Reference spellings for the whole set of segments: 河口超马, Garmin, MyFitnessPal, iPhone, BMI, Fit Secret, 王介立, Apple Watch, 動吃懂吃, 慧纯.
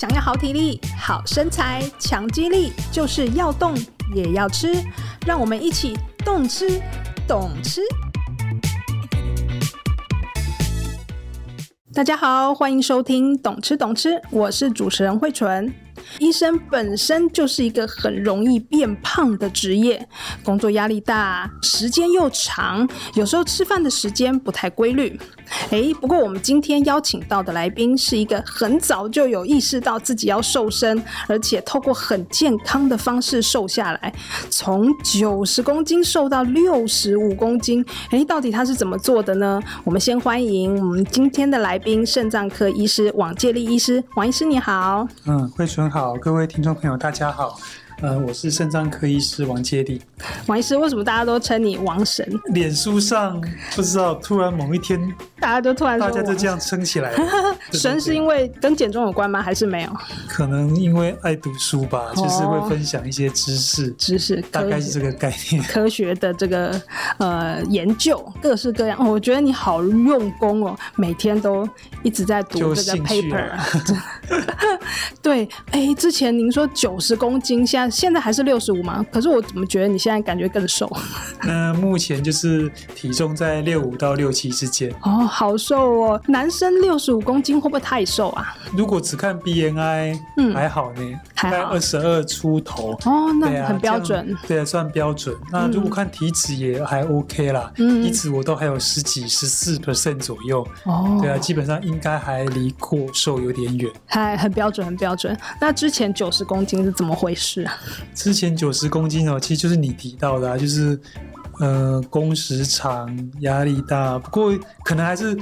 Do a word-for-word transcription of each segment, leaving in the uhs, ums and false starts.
想要好体力、好身材、强肌力，就是要动也要吃，让我们一起动吃懂吃。大家好，欢迎收听懂吃懂吃，我是主持人慧纯。医生本身就是一个很容易变胖的职业，工作压力大，时间又长，有时候吃饭的时间不太规律。诶，不过我们今天邀请到的来宾是一个很早就有意识到自己要瘦身，而且透过很健康的方式瘦下来，从九十公斤瘦到六十五公斤。诶，到底他是怎么做的呢？我们先欢迎我们今天的来宾，肾脏科医师王介立医师。王医师你好。嗯，慧纯好。好，各位听众朋友大家好，呃，我是肾脏科医师王介立。王医师，为什么大家都称你王神？脸书上不知道突然某一天大家都突然大家都这样撑起来了。神是因为跟减重有关吗？还是没有？可能因为爱读书吧，哦、就是会分享一些知识，知识大概是这个概念。科学的这个呃研究，各式各样、哦。我觉得你好用功哦，每天都一直在读这个 paper。啊、对，哎，之前您说九十公斤，现在现在还是六十五吗？可是我怎么觉得你现在感觉更瘦？那目前就是体重在六五到六七之间。哦，好瘦哦！男生六十五公斤会不会太瘦啊？如果只看 B M I， 嗯，还好呢，大概二十二出头。哦，那很标准。对啊，对啊，算标准。那如果看体脂也还 OK 啦，嗯、体脂我都还有十几十四 percent 左右。哦，对啊，基本上应该还离过瘦有点远。还很标准，很标准。那之前九十公斤是怎么回事啊？之前九十公斤哦，其实就是你提到的、啊，就是呃，工时长，压力大，不过可能还是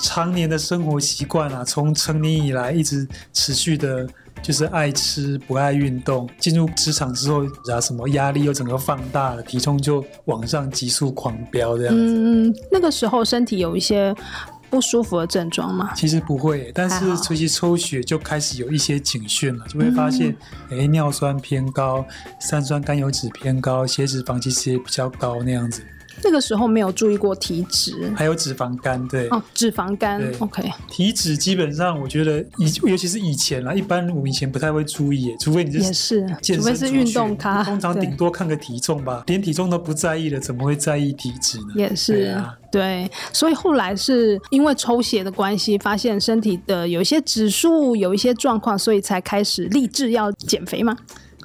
常年的生活习惯啊，从成年以来一直持续的，就是爱吃不爱运动。进入职场之后啊，什么压力又整个放大了，体重就往上急速狂飙这样子。嗯，那个时候身体有一些不舒服的症状吗？其实不会，但是其实抽血就开始有一些警讯了，就会发现、嗯欸、尿酸偏高，三酸甘油酯偏高，血脂肪其实也比较高那样子。那个时候没有注意过体脂，还有脂肪肝，对，哦，脂肪肝 ，OK。体脂基本上我觉得以，尤其是以前啦，一般我们以前不太会注意耶，除非你是也是，除非是运动咖，通常顶多看个体重吧，连体重都不在意了，怎么会在意体脂呢？也是，对啊，对，所以后来是因为抽血的关系，发现身体的有一些指数有一些状况，所以才开始立志要减肥吗？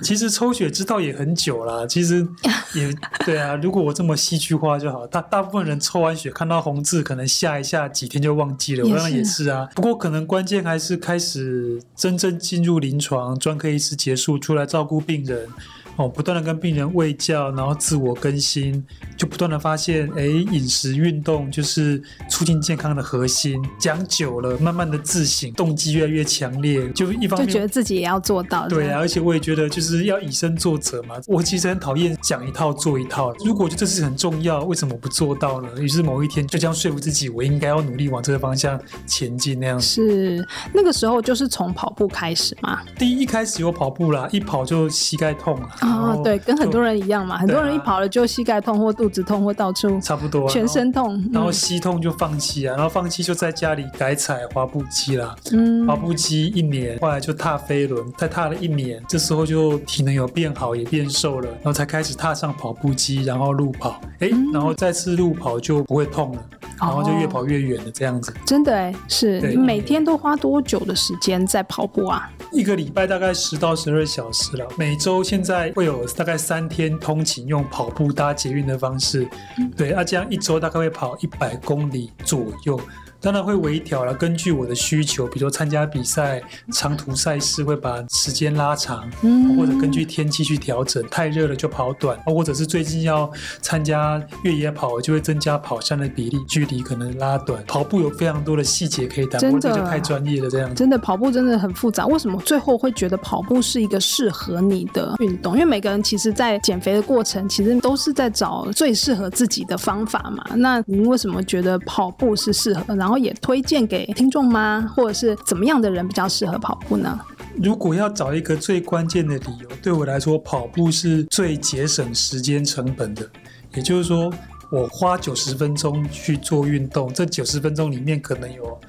其实抽血知道也很久啦，其实也对啊。如果我这么戏剧化就好，大大部分人抽完血看到红字，可能吓一吓几天就忘记了。我当然也是啊，不过可能关键还是开始真正进入临床，专科医师结束出来照顾病人。哦，不断的跟病人衛教，然后自我更新，就不断的发现，哎，饮食运动就是促进健康的核心。讲久了，慢慢的自省，动机越来越强烈，就一方面就觉得自己也要做到。对啊，而且我也觉得就是要以身作则嘛。我其实很讨厌讲一套做一套。如果这是很重要，为什么不做到呢？于是某一天就这样说服自己，我应该要努力往这个方向前进那样子。是那个时候就是从跑步开始嘛。第一一开始有跑步啦，一跑就膝盖痛了。啊、哦，对，跟很多人一样嘛，很多人一跑了就膝盖痛或肚子痛或到处差不多、啊、全身痛，然后,、嗯、然后膝痛就放弃啊，然后放弃就在家里改踩滑步机啦，嗯，滑步机一年，后来就踏飞轮，再踏了一年，这时候就体能有变好也变瘦了，然后才开始踏上跑步机，然后路跑，哎、嗯，然后再次路跑就不会痛了。然后就越跑越远的这样子，哦、真的哎，是每天都花多久的时间在跑步啊？一个礼拜大概十到十二小时了。每周现在会有大概三天通勤用跑步搭捷运的方式，嗯、对，啊，这样一周大概会跑一百公里左右。当然会微调啦，根据我的需求，比如说参加比赛、长途赛事，会把时间拉长，嗯，或者根据天气去调整，太热了就跑短，或者是最近要参加越野跑，就会增加跑山的比例，距离可能拉短。跑步有非常多的细节可以打，真的我这就太专业了这样子。真的跑步真的很复杂，为什么最后会觉得跑步是一个适合你的运动？因为每个人其实在减肥的过程，其实都是在找最适合自己的方法嘛。那您为什么觉得跑步是适合？然后然后也推荐给听众吗？或者是怎么样的人比较适合跑步呢？如果要找一个最关键的理由，对我来说，跑步是最节省时间成本的。也就是说，我花九十分钟去做运动，这九十分钟里面可能有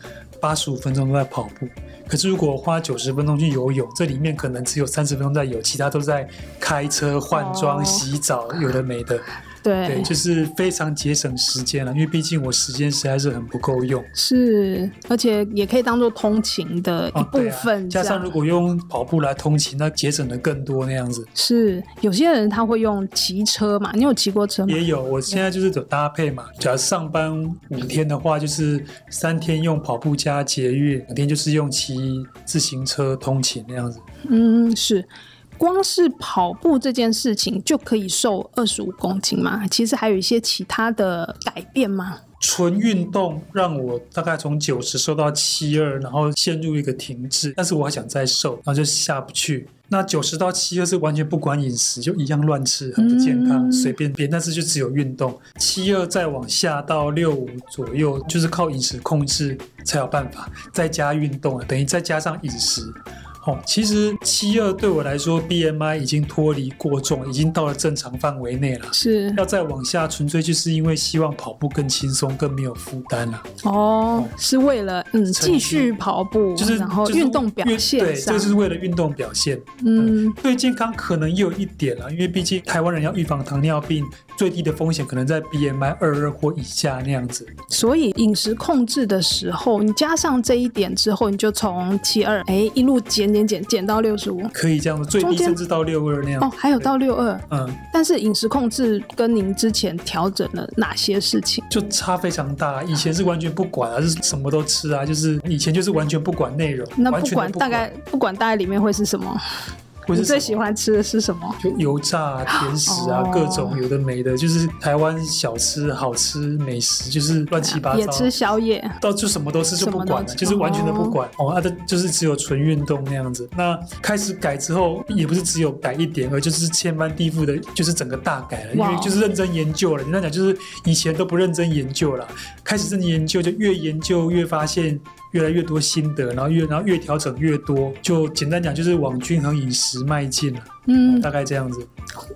八十五分钟都在跑步。可是如果花九十分钟去游泳，这里面可能只有三十分钟在游，其他都在开车、换装、oh. 洗澡，有的没的。对, 对，就是非常节省时间了，因为毕竟我时间实在是很不够用。是，而且也可以当做通勤的一部分、哦啊、加上如果用跑步来通勤，那节省的更多那样子。是，有些人他会用骑车嘛，你有骑过车吗？也有，我现在就是有搭配嘛，假如上班五天的话，就是三天用跑步加捷运，两天就是用骑自行车通勤那样子。嗯，是。光是跑步这件事情就可以瘦二十五公斤吗？其实还有一些其他的改变吗？纯运动让我大概从九十瘦到七二，然后陷入一个停滞，但是我还想再瘦，然后就下不去。那九十到七二是完全不管饮食，就一样乱吃，很不健康，嗯、随便便，但是就只有运动。七二再往下到六五左右，就是靠饮食控制才有办法，再加运动啊，等于再加上饮食。哦、其实七二对我来说 B M I 已经脱离过重，已经到了正常范围内了。是，要再往下，纯粹就是因为希望跑步更轻松，更没有负担了。哦，是为了嗯继续跑步，就是然后运动表现上。对，这就是为了运动表现。嗯，嗯对健康可能也有一点了，因为毕竟台湾人要预防糖尿病，最低的风险可能在 B M I 二二或以下那样子。所以饮食控制的时候，你加上这一点之后，你就从七二哎一路减。减减减到六十五，可以这样子，最低甚至到六二那样。哦，还有到六二，嗯。但是饮食控制跟您之前调整了哪些事情？就差非常大，以前是完全不管啊，就是什么都吃啊，就是以前就是完全不管内容，那不管大概不管大概里面会是什么。我最喜欢吃的是什么？就油炸、啊、甜食啊、哦，各种有的没的，就是台湾小吃、好吃美食，就是乱七八糟。也吃宵夜，到就什么都吃，就不管了，就是完全的不管。哦，啊、就是只有纯运动那样子。那开始改之后，也不是只有改一点，而就是天翻地覆的，就是整个大改了，因为就是认真研究了。人家讲就是以前都不认真研究了，开始认真研究，就越研究越发现。越来越多心得，然后越然后越调整越多，就简单讲就是往均衡饮食迈进了，嗯，大概这样子。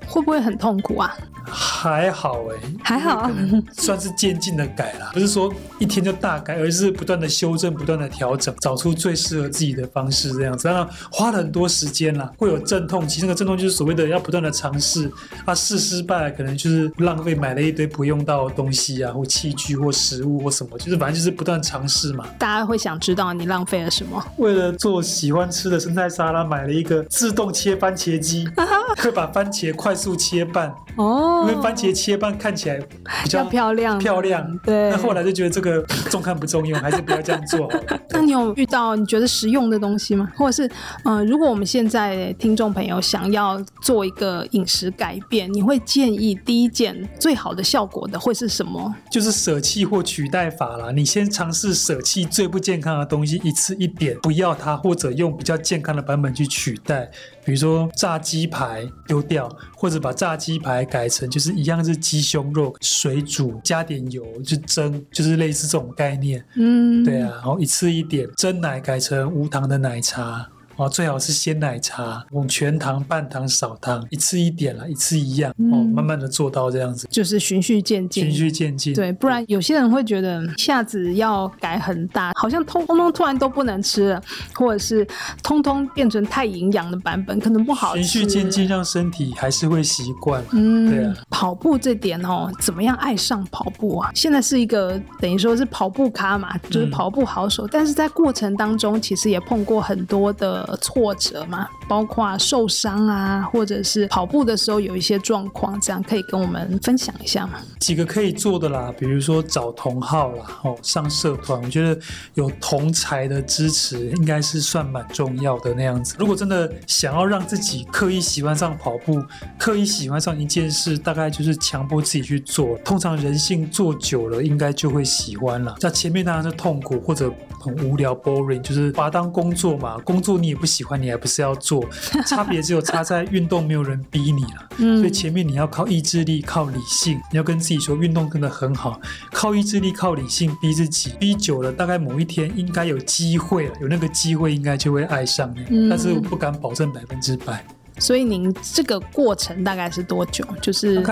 会不会很痛苦啊？还好哎、欸，还好、啊，算是渐进的改啦，不是说一天就大改，而是不断的修正、不断的调整，找出最适合自己的方式这样子。当然花了很多时间啦，会有阵痛期，那个阵痛就是所谓的要不断的尝试，啊，试失败了可能就是浪费买了一堆不用到的东西啊，或器具或食物或什么，就是反正就是不断尝试嘛。大家会想知道你浪费了什么？为了做喜欢吃的生菜沙拉，买了一个自动切番茄机，会把番茄快速切半。哦，因为番茄切半看起来比较漂亮，漂亮。对。那后来就觉得这个重看不重用，还是不要这样做好了。那你有遇到你觉得实用的东西吗？或者是，呃，如果我们现在听众朋友想要做一个饮食改变，你会建议第一件最好的效果的会是什么？就是舍弃或取代法啦。你先尝试舍弃最不健康的东西，一次一点，不要它，或者用比较健康的版本去取代。比如说炸鸡排丢掉，或者把炸鸡排改成就是一样是鸡胸肉水煮加点油就蒸，就是类似这种概念。嗯，对啊，然后一次一点，蒸奶改成无糖的奶茶。哦，最好是鲜奶茶，用全糖、半糖、少糖，一次一点啦，一次一样、嗯、哦，慢慢的做到这样子，就是循序渐进，循序渐进。对，不然有些人会觉得一下子要改很大，好像通通突然都不能吃了，或者是通通变成太营养的版本，可能不好吃。循序渐进，让身体还是会习惯。嗯，对啊。跑步这点哦，怎么样爱上跑步啊？现在是一个等于说是跑步咖嘛，就是跑步好手，嗯、但是在过程当中其实也碰过很多的。挫折嘛，包括受伤啊，或者是跑步的时候有一些状况，这样可以跟我们分享一下吗？几个可以做的啦，比如说找同好啦、哦、上社团，我觉得有同侪的支持应该是算蛮重要的那样子。如果真的想要让自己刻意喜欢上跑步，刻意喜欢上一件事，大概就是强迫自己去做，通常人性做久了应该就会喜欢了。那前面当然是痛苦或者很无聊 boring， 就是把它当工作嘛，工作你也不喜欢你还不是要做，差别只有差在运动没有人逼你了。所以前面你要靠意志力靠理性，你要跟自己说运动真的很好，靠意志力靠理性逼自己，逼久了大概某一天应该有机会了，有那个机会应该就会爱上你、嗯、但是我不敢保证百分之百。所以您这个过程大概是多久？就是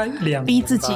逼自己？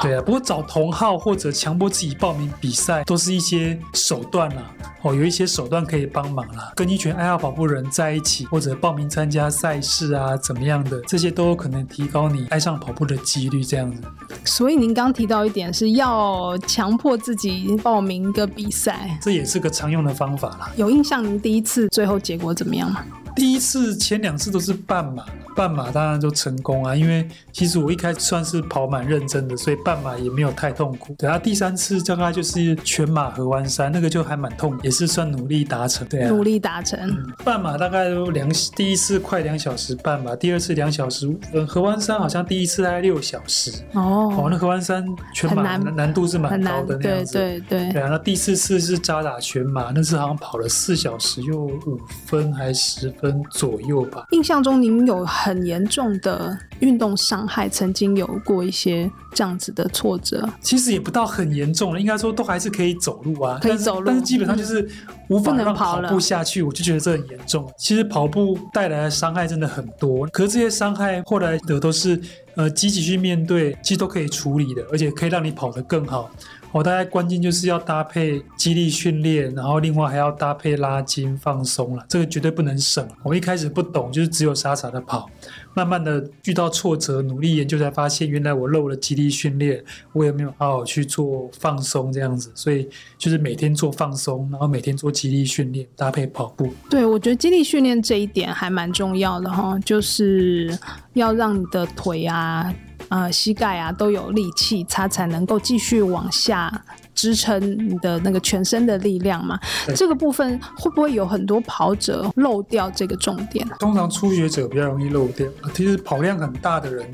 对啊，不过找同好或者强迫自己报名比赛都是一些手段啦、啊哦、有一些手段可以帮忙啦。跟一群爱好跑步人在一起或者报名参加赛事啊怎么样的，这些都有可能提高你爱上跑步的几率这样子。所以您刚提到一点是要强迫自己报名一个比赛，这也是个常用的方法啦。有印象您第一次最后结果怎么样吗？第一次前两次都是半马，半马当然就成功啊，因为其实我一开始算是跑蛮认真的，所以半马也没有太痛苦。对啊，第三次大概就是全马合欢山，那个就还蛮痛苦，也是算努力达成。对啊，努力达成、嗯、半马大概都两，第一次快两小时半吧，第二次两小时五分，合欢山好像第一次大概六小时 哦, 哦那合欢山全马 难, 难度是蛮高的那样子。对对对对啊，那第四次是渣打全马，那次好像跑了四小时又五分还十分左右吧。印象中您有很严重的运动伤害，曾经有过一些这样子的挫折？其实也不到很严重了，应该说都还是可以走路啊，可以走路，但是基本上就是无法让跑步下去、嗯、我就觉得这很严重。其实跑步带来的伤害真的很多，可是这些伤害后来的都是呃积极去面对，其实都可以处理的，而且可以让你跑得更好。我、哦、大概关键就是要搭配肌力训练，然后另外还要搭配拉筋放松啦，这个绝对不能省。我一开始不懂，就是只有傻傻的跑，慢慢的遇到挫折努力研究才发现，原来我漏了肌力训练，我也没有好好去做放松这样子。所以就是每天做放松，然后每天做肌力训练搭配跑步。对，我觉得肌力训练这一点还蛮重要的哈，就是要让你的腿啊呃，膝盖啊都有力气，它才能够继续往下支撑你的那个全身的力量嘛。这个部分会不会有很多跑者漏掉这个重点？通常初学者比较容易漏掉，其实跑量很大的人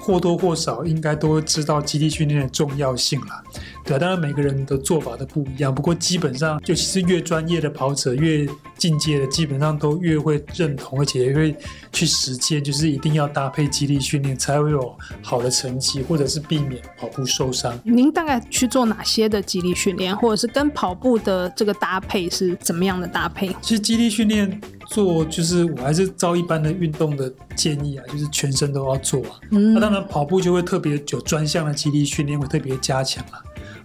或多或少应该都知道肌力训练的重要性啦。对啊，当然每个人的做法都不一样，不过基本上尤其是越专业的跑者越进阶的，基本上都越会认同，而且也会去实践，就是一定要搭配肌力训练才会有好的成绩，或者是避免跑步受伤。您大概去做哪些的肌力训练，或者是跟跑步的这个搭配是怎么样的搭配？其实肌力训练做就是我还是照一般的运动的建议啊，就是全身都要做啊。那、嗯啊、当然跑步就会特别有专项的肌力训练会特别加强啊。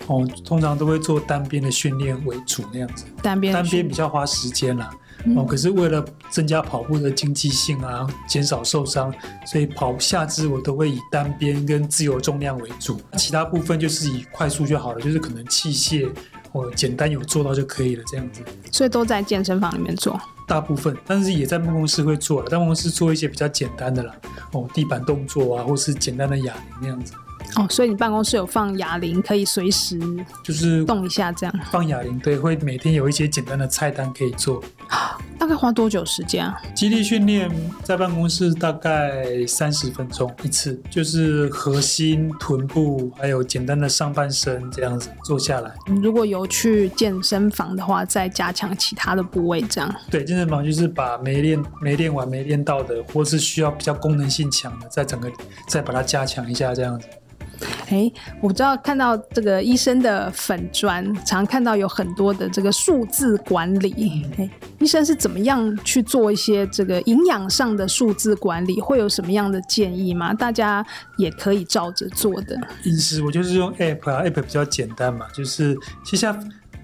哦，通常都会做单边的训练为主那样子。单边单边比较花时间啦、嗯哦。可是为了增加跑步的经济性啊，减少受伤，所以跑下肢我都会以单边跟自由重量为主，其他部分就是以快速就好了，就是可能器械我、哦、简单有做到就可以了这样子。所以都在健身房里面做。大部分，但是也在办公室会做了，在办公室做一些比较简单的啦，哦，地板动作啊，或是简单的哑铃那样子。哦，所以你办公室有放哑铃，可以随时就是动一下这样。放哑铃，对，会每天有一些简单的菜单可以做。大概花多久时间啊？肌力训练在办公室大概三十分钟一次，就是核心、臀部，还有简单的上半身这样子做下来。如果有去健身房的话，再加强其他的部位这样。对，健身房就是把没练、没练完、没练到的，或是需要比较功能性强的，再整个再把它加强一下这样子。欸、我知道看到这个医生的粉专，常看到有很多的这个数字管理、欸、医生是怎么样去做一些这个营养上的数字管理，会有什么样的建议吗？大家也可以照着做的。饮食我就是用 app 啊 app 比较简单嘛，就是其实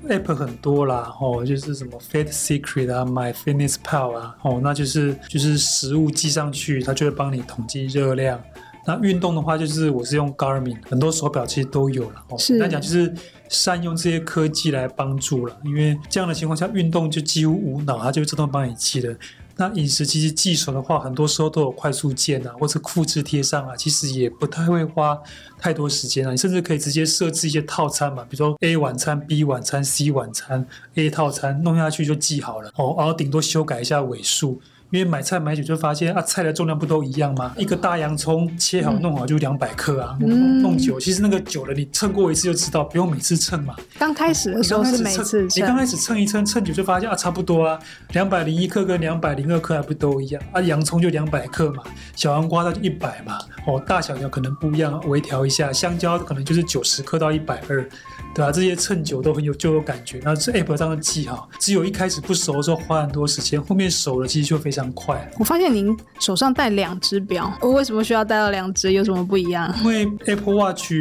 app 很多啦、哦、就是什么 Fit Secret 啊 MyFitnessPal 啊、哦、那就是就是食物寄上去，它就会帮你统计热量。那运动的话，就是我是用 Garmin， 很多手表其实都有了。是，来讲就是善用这些科技来帮助了，因为这样的情况下，运动就几乎无脑，它就自动帮你记了。那饮食其实记熟的话，很多时候都有快速键啊，或是复制贴上啊，其实也不太会花太多时间啊。你甚至可以直接设置一些套餐嘛，比如说 A 晚餐、B 晚餐、C 晚餐、A 套餐，弄下去就记好了哦，然后顶多修改一下尾数。因为买菜买酒就发现啊，菜的重量不都一样吗？一个大洋葱切好弄好就两百克啊、嗯、弄久其实那个久了你称过一次就知道，不用每次称嘛。刚开始的时候是每次称，你刚开始称一称称久就发现啊，差不多啊，两百零一克跟两百零二克还不都一样啊，洋葱就两百克嘛，小黄瓜它就一百嘛，哦，大小条可能不一样，微调一下，香蕉可能就是九十克到一百二，对啊，这些秤久都很有就有感觉。那这 app 上的记号，只有一开始不熟的时候花很多时间，后面熟了其实就非常快。我发现您手上戴两只表，我为什么需要戴到两只？有什么不一样？因为 Apple Watch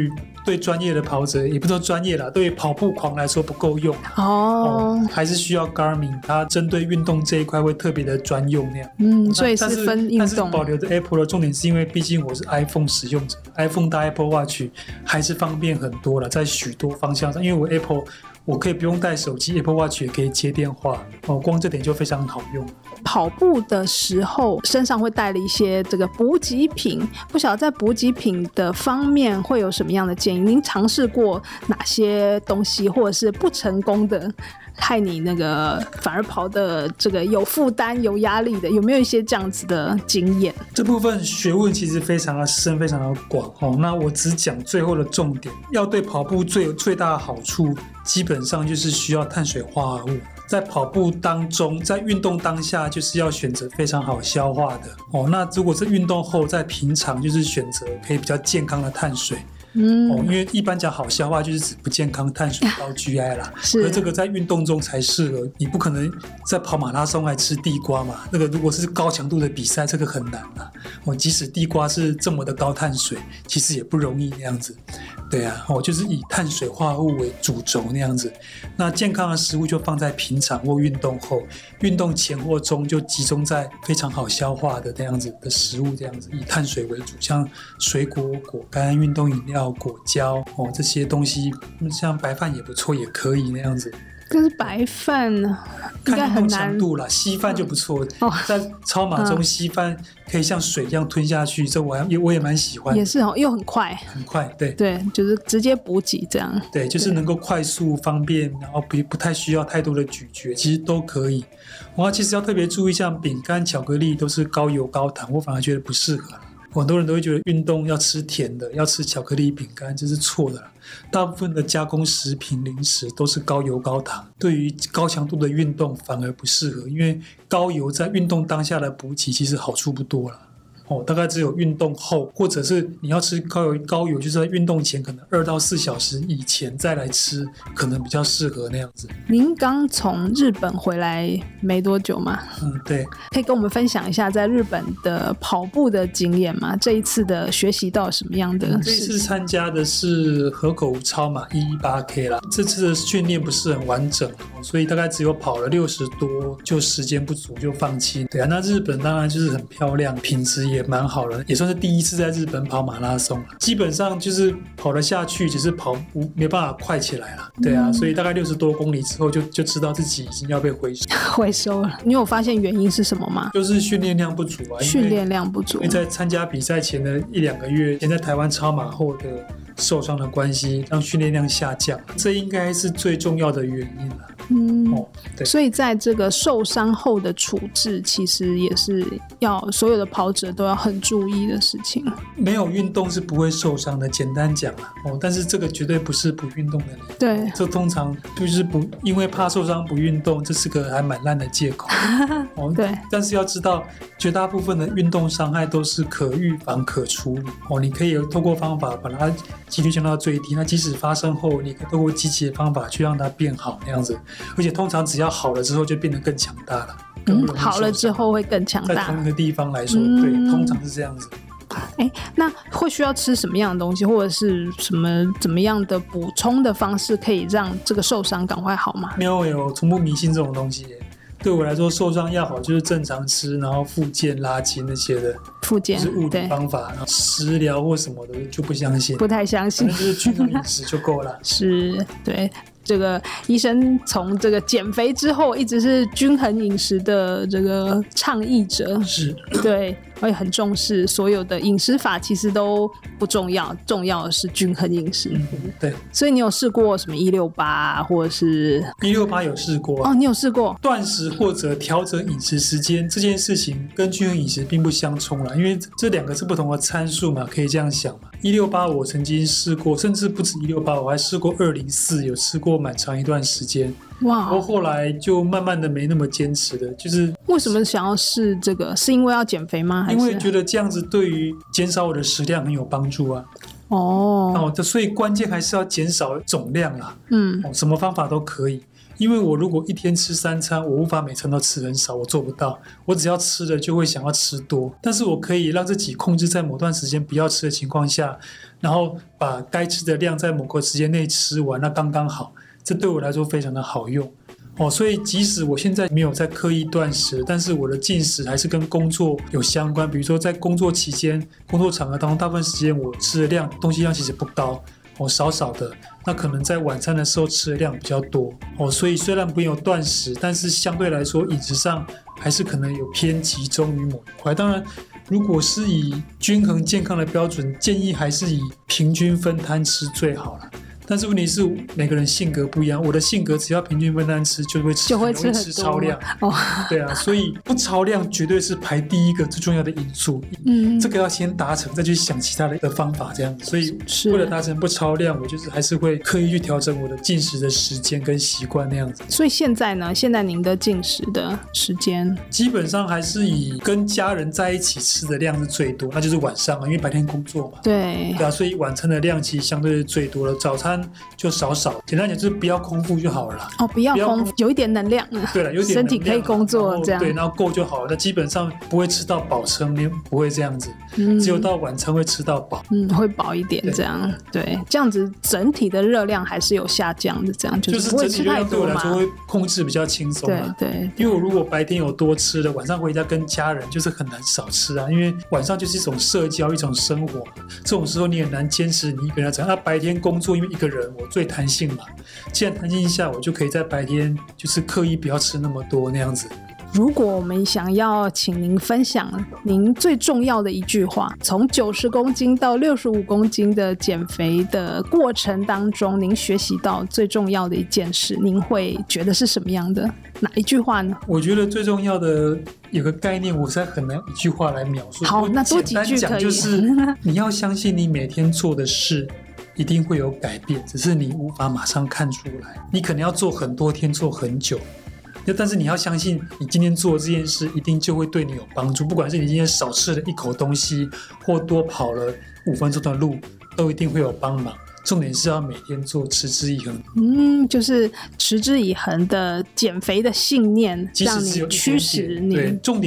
对专业的跑者，也不说专业啦，对跑步狂来说不够用、oh. 哦，还是需要 Garmin， 它针对运动这一块会特别的专用那样。嗯，所以是分运动。但是保留着 Apple 的重点是因为，毕竟我是 iPhone 使用者 ，iPhone 搭 Apple Watch 还是方便很多啦，在许多方向上，因为我 Apple。我可以不用带手机 ，Apple Watch 也可以接电话，哦，光这点就非常好用。跑步的时候身上会带了一些这个补给品，不晓得在补给品的方面会有什么样的建议？您尝试过哪些东西，或者是不成功的，害你那个反而跑的这个有负担、有压力的，有没有一些这样子的经验？这部分学问其实非常的深，非常的广哦。那我只讲最后的重点，要对跑步最有最大的好处。基本上就是需要碳水化合物，在跑步当中，在运动当下就是要选择非常好消化的哦。那如果是运动后，在平常就是选择可以比较健康的碳水。嗯、哦，因为一般讲好消化就是指不健康碳水高 G I 啦，是，而这个在运动中才适合，你不可能在跑马拉松还吃地瓜嘛，那个如果是高强度的比赛，这个很难啦、哦、即使地瓜是这么的高碳水，其实也不容易那样子，对啊、哦、就是以碳水化合物为主轴那样子。那健康的食物就放在平常或运动后，运动前或中就集中在非常好消化的那样子的食物，这样子以碳水为主，像水果、果干、运动饮料、果胶、哦、这些东西，像白饭也不错，也可以那样子。但是白饭应该很难，看运动强度啦，稀饭就不错、嗯哦、在超马中稀饭可以像水一样吞下去、嗯、这我也我也蛮喜欢，也是、哦、又很快很快，对对，就是直接补给这样，对，就是能够快速方便，然后 不, 不太需要太多的咀嚼，其实都可以。我其实要特别注意，像饼干、巧克力都是高油高糖，我反而觉得不适合。很多人都会觉得运动要吃甜的，要吃巧克力、饼干，这是错的啦。大部分的加工食品、零食都是高油高糖，对于高强度的运动反而不适合，因为高油在运动当下的补给其实好处不多了。哦，大概只有运动后，或者是你要吃高油，高油就是在运动前可能二到四小时以前再来吃，可能比较适合那样子。您刚从日本回来没多久吗？嗯，对。可以跟我们分享一下在日本的跑步的经验吗？这一次的学习到什么样的事？这一次参加的是河口超马 一一八 K 啦，这次的训练不是很完整，所以大概只有跑了六十多，就时间不足就放弃。对啊，那日本当然就是很漂亮，品质也。也蛮好了，也算是第一次在日本跑马拉松，基本上就是跑得下去，只是跑没办法快起来了。对啊，所以大概六十多公里之后就就知道自己已经要被回收回收了。你有发现原因是什么吗？就是训练量不足啊，训练量不足，因为在参加比赛前的一两个月，先在台湾超马后的受伤的关系，让训练量下降，这应该是最重要的原因了。嗯、哦，对，所以在这个受伤后的处置，其实也是要所有的跑者都要很注意的事情。没有运动是不会受伤的，简单讲啊。哦，但是这个绝对不是不运动的理由。对，这通常就是不因为怕受伤不运动，这是个还蛮烂的借口。哦，对。但是要知道，绝大部分的运动伤害都是可预防、可处理。哦，你可以透过方法把它几率降到最低。那即使发生后，你可以透过积极的方法去让它变好，那样子。而且通常只要好了之后就变得更强大了、嗯、好了之后会更强大，在同一个地方来说、嗯、对，通常是这样子。欸、那会需要吃什么样的东西，或者是什么怎么样的补充的方式可以让这个受伤赶快好吗？没有，有从不迷信这种东西耶。对我来说，受伤要好就是正常吃，然后复健、拉筋那些的复健、就是物理方法，然后食疗或什么的就不相信，不太相信，就是均衡饮食就够了。是，对。这个医生从这个减肥之后一直是均衡饮食的这个倡议者，是，对，我也很重视所有的饮食法，其实都不重要，重要的是均衡饮食、嗯、对。所以你有试过什么一六八或者是一六八？有试过、啊、哦，你有试过断食或者调整饮食时间，这件事情跟均衡饮食并不相冲啦，因为这两个是不同的参数嘛，可以这样想嘛。一六八我曾经试过，甚至不止一六八，我还试过二零四，有试过蛮长一段时间。哇、wow ！后来就慢慢的没那么坚持了。就是为什么想要试这个？是因为要减肥吗？还是因为觉得这样子对于减少我的食量很有帮助啊。哦，哦，这所以关键还是要减少总量啦。嗯，哦，什么方法都可以，因为我如果一天吃三餐，我无法每餐都吃很少，我做不到。我只要吃了就会想要吃多，但是我可以让自己控制在某段时间不要吃的情况下，然后把该吃的量在某个时间内吃完，那刚刚好。这对我来说非常的好用。哦，所以即使我现在没有在刻意断食，但是我的进食还是跟工作有相关。比如说在工作期间、工作场合当中，大部分时间我吃的量、东西量其实不高，哦，少少的。那可能在晚餐的时候吃的量比较多，哦，所以虽然没有断食，但是相对来说饮食上还是可能有偏集中于某一块。当然，如果是以均衡健康的标准，建议还是以平均分摊吃最好了。但是问题是每个人性格不一样，我的性格只要平均分摊吃就会吃，就会吃很多，吃超量，哦，对啊，所以不超量绝对是排第一个最重要的因素，嗯，这个要先达成再去想其他的方法这样。所以为了达成不超量，我就是还是会刻意去调整我的进食的时间跟习惯那样子。所以现在呢，现在您的进食的时间基本上还是以跟家人在一起吃的量是最多，那就是晚上嘛，因为白天工作嘛，对对啊，所以晚餐的量其实相对是最多的，早餐就少少，简单讲就是不要空腹就好了啦。哦，不要空腹，有一点能量，对了，有点能量身体可以工作这样。对，然后够就好了。那基本上不会吃到饱撑，不会这样子，嗯，只有到晚餐会吃到饱，嗯，会饱一点这样。对，对，这样子整体的热量还是有下降的，这样就是不会吃太多嘛。就是整体热量对我来说会控制比较轻松啊。对对，因为我如果白天有多吃的，晚上回家跟家人就是很难少吃啊，因为晚上就是一种社交，一种生活，这种时候你很难坚持你一个人这样。那白天工作，因为一个人我最弹性嘛，既然弹性一下，我就可以在白天就是刻意不要吃那么多那样子。如果我们想要请您分享您最重要的一句话，从九十公斤到六十五公斤的减肥的过程当中，您学习到最重要的一件事，您会觉得是什么样的哪一句话呢？我觉得最重要的有个概念，我实在很难一句话来描述。好，那多几句可以。就是你要相信你每天做的事一定会有改变，只是你无法马上看出来，你可能要做很多天，做很久，但是你要相信你今天做这件事一定就会对你有帮助，不管是你今天少吃了一口东西或多跑了五分钟的路，都一定会有帮忙。重点是要每天做持之以恒，嗯，就是持之以恒的减肥的信念，让你驱使你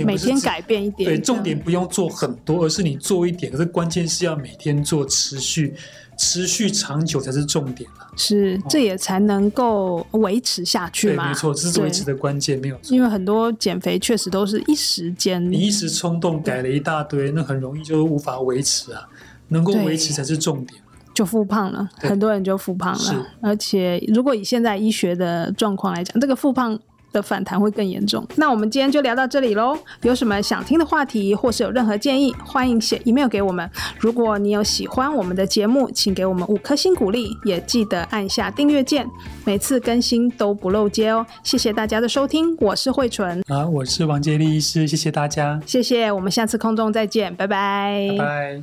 每天改变一点。对，重点不用做很多，而是你做一点，可是关键是要每天做，持续持续长久才是重点啦，是，哦，这也才能够维持下去嘛。对，没错，这是维持的关键，没有错。因为很多减肥确实都是一时间，你一时冲动改了一大堆，那很容易就无法维持啊。能够维持才是重点，就复胖了，很多人就复胖了。而且如果以现在医学的状况来讲，这个复胖的反弹会更严重。那我们今天就聊到这里咯，有什么想听的话题或是有任何建议，欢迎写 email 给我们。如果你有喜欢我们的节目，请给我们五颗星鼓励，也记得按下订阅键，每次更新都不漏接哦。谢谢大家的收听，我是慧纯，啊，我是王杰立医师，谢谢大家，谢谢，我们下次空中再见，拜拜，拜拜。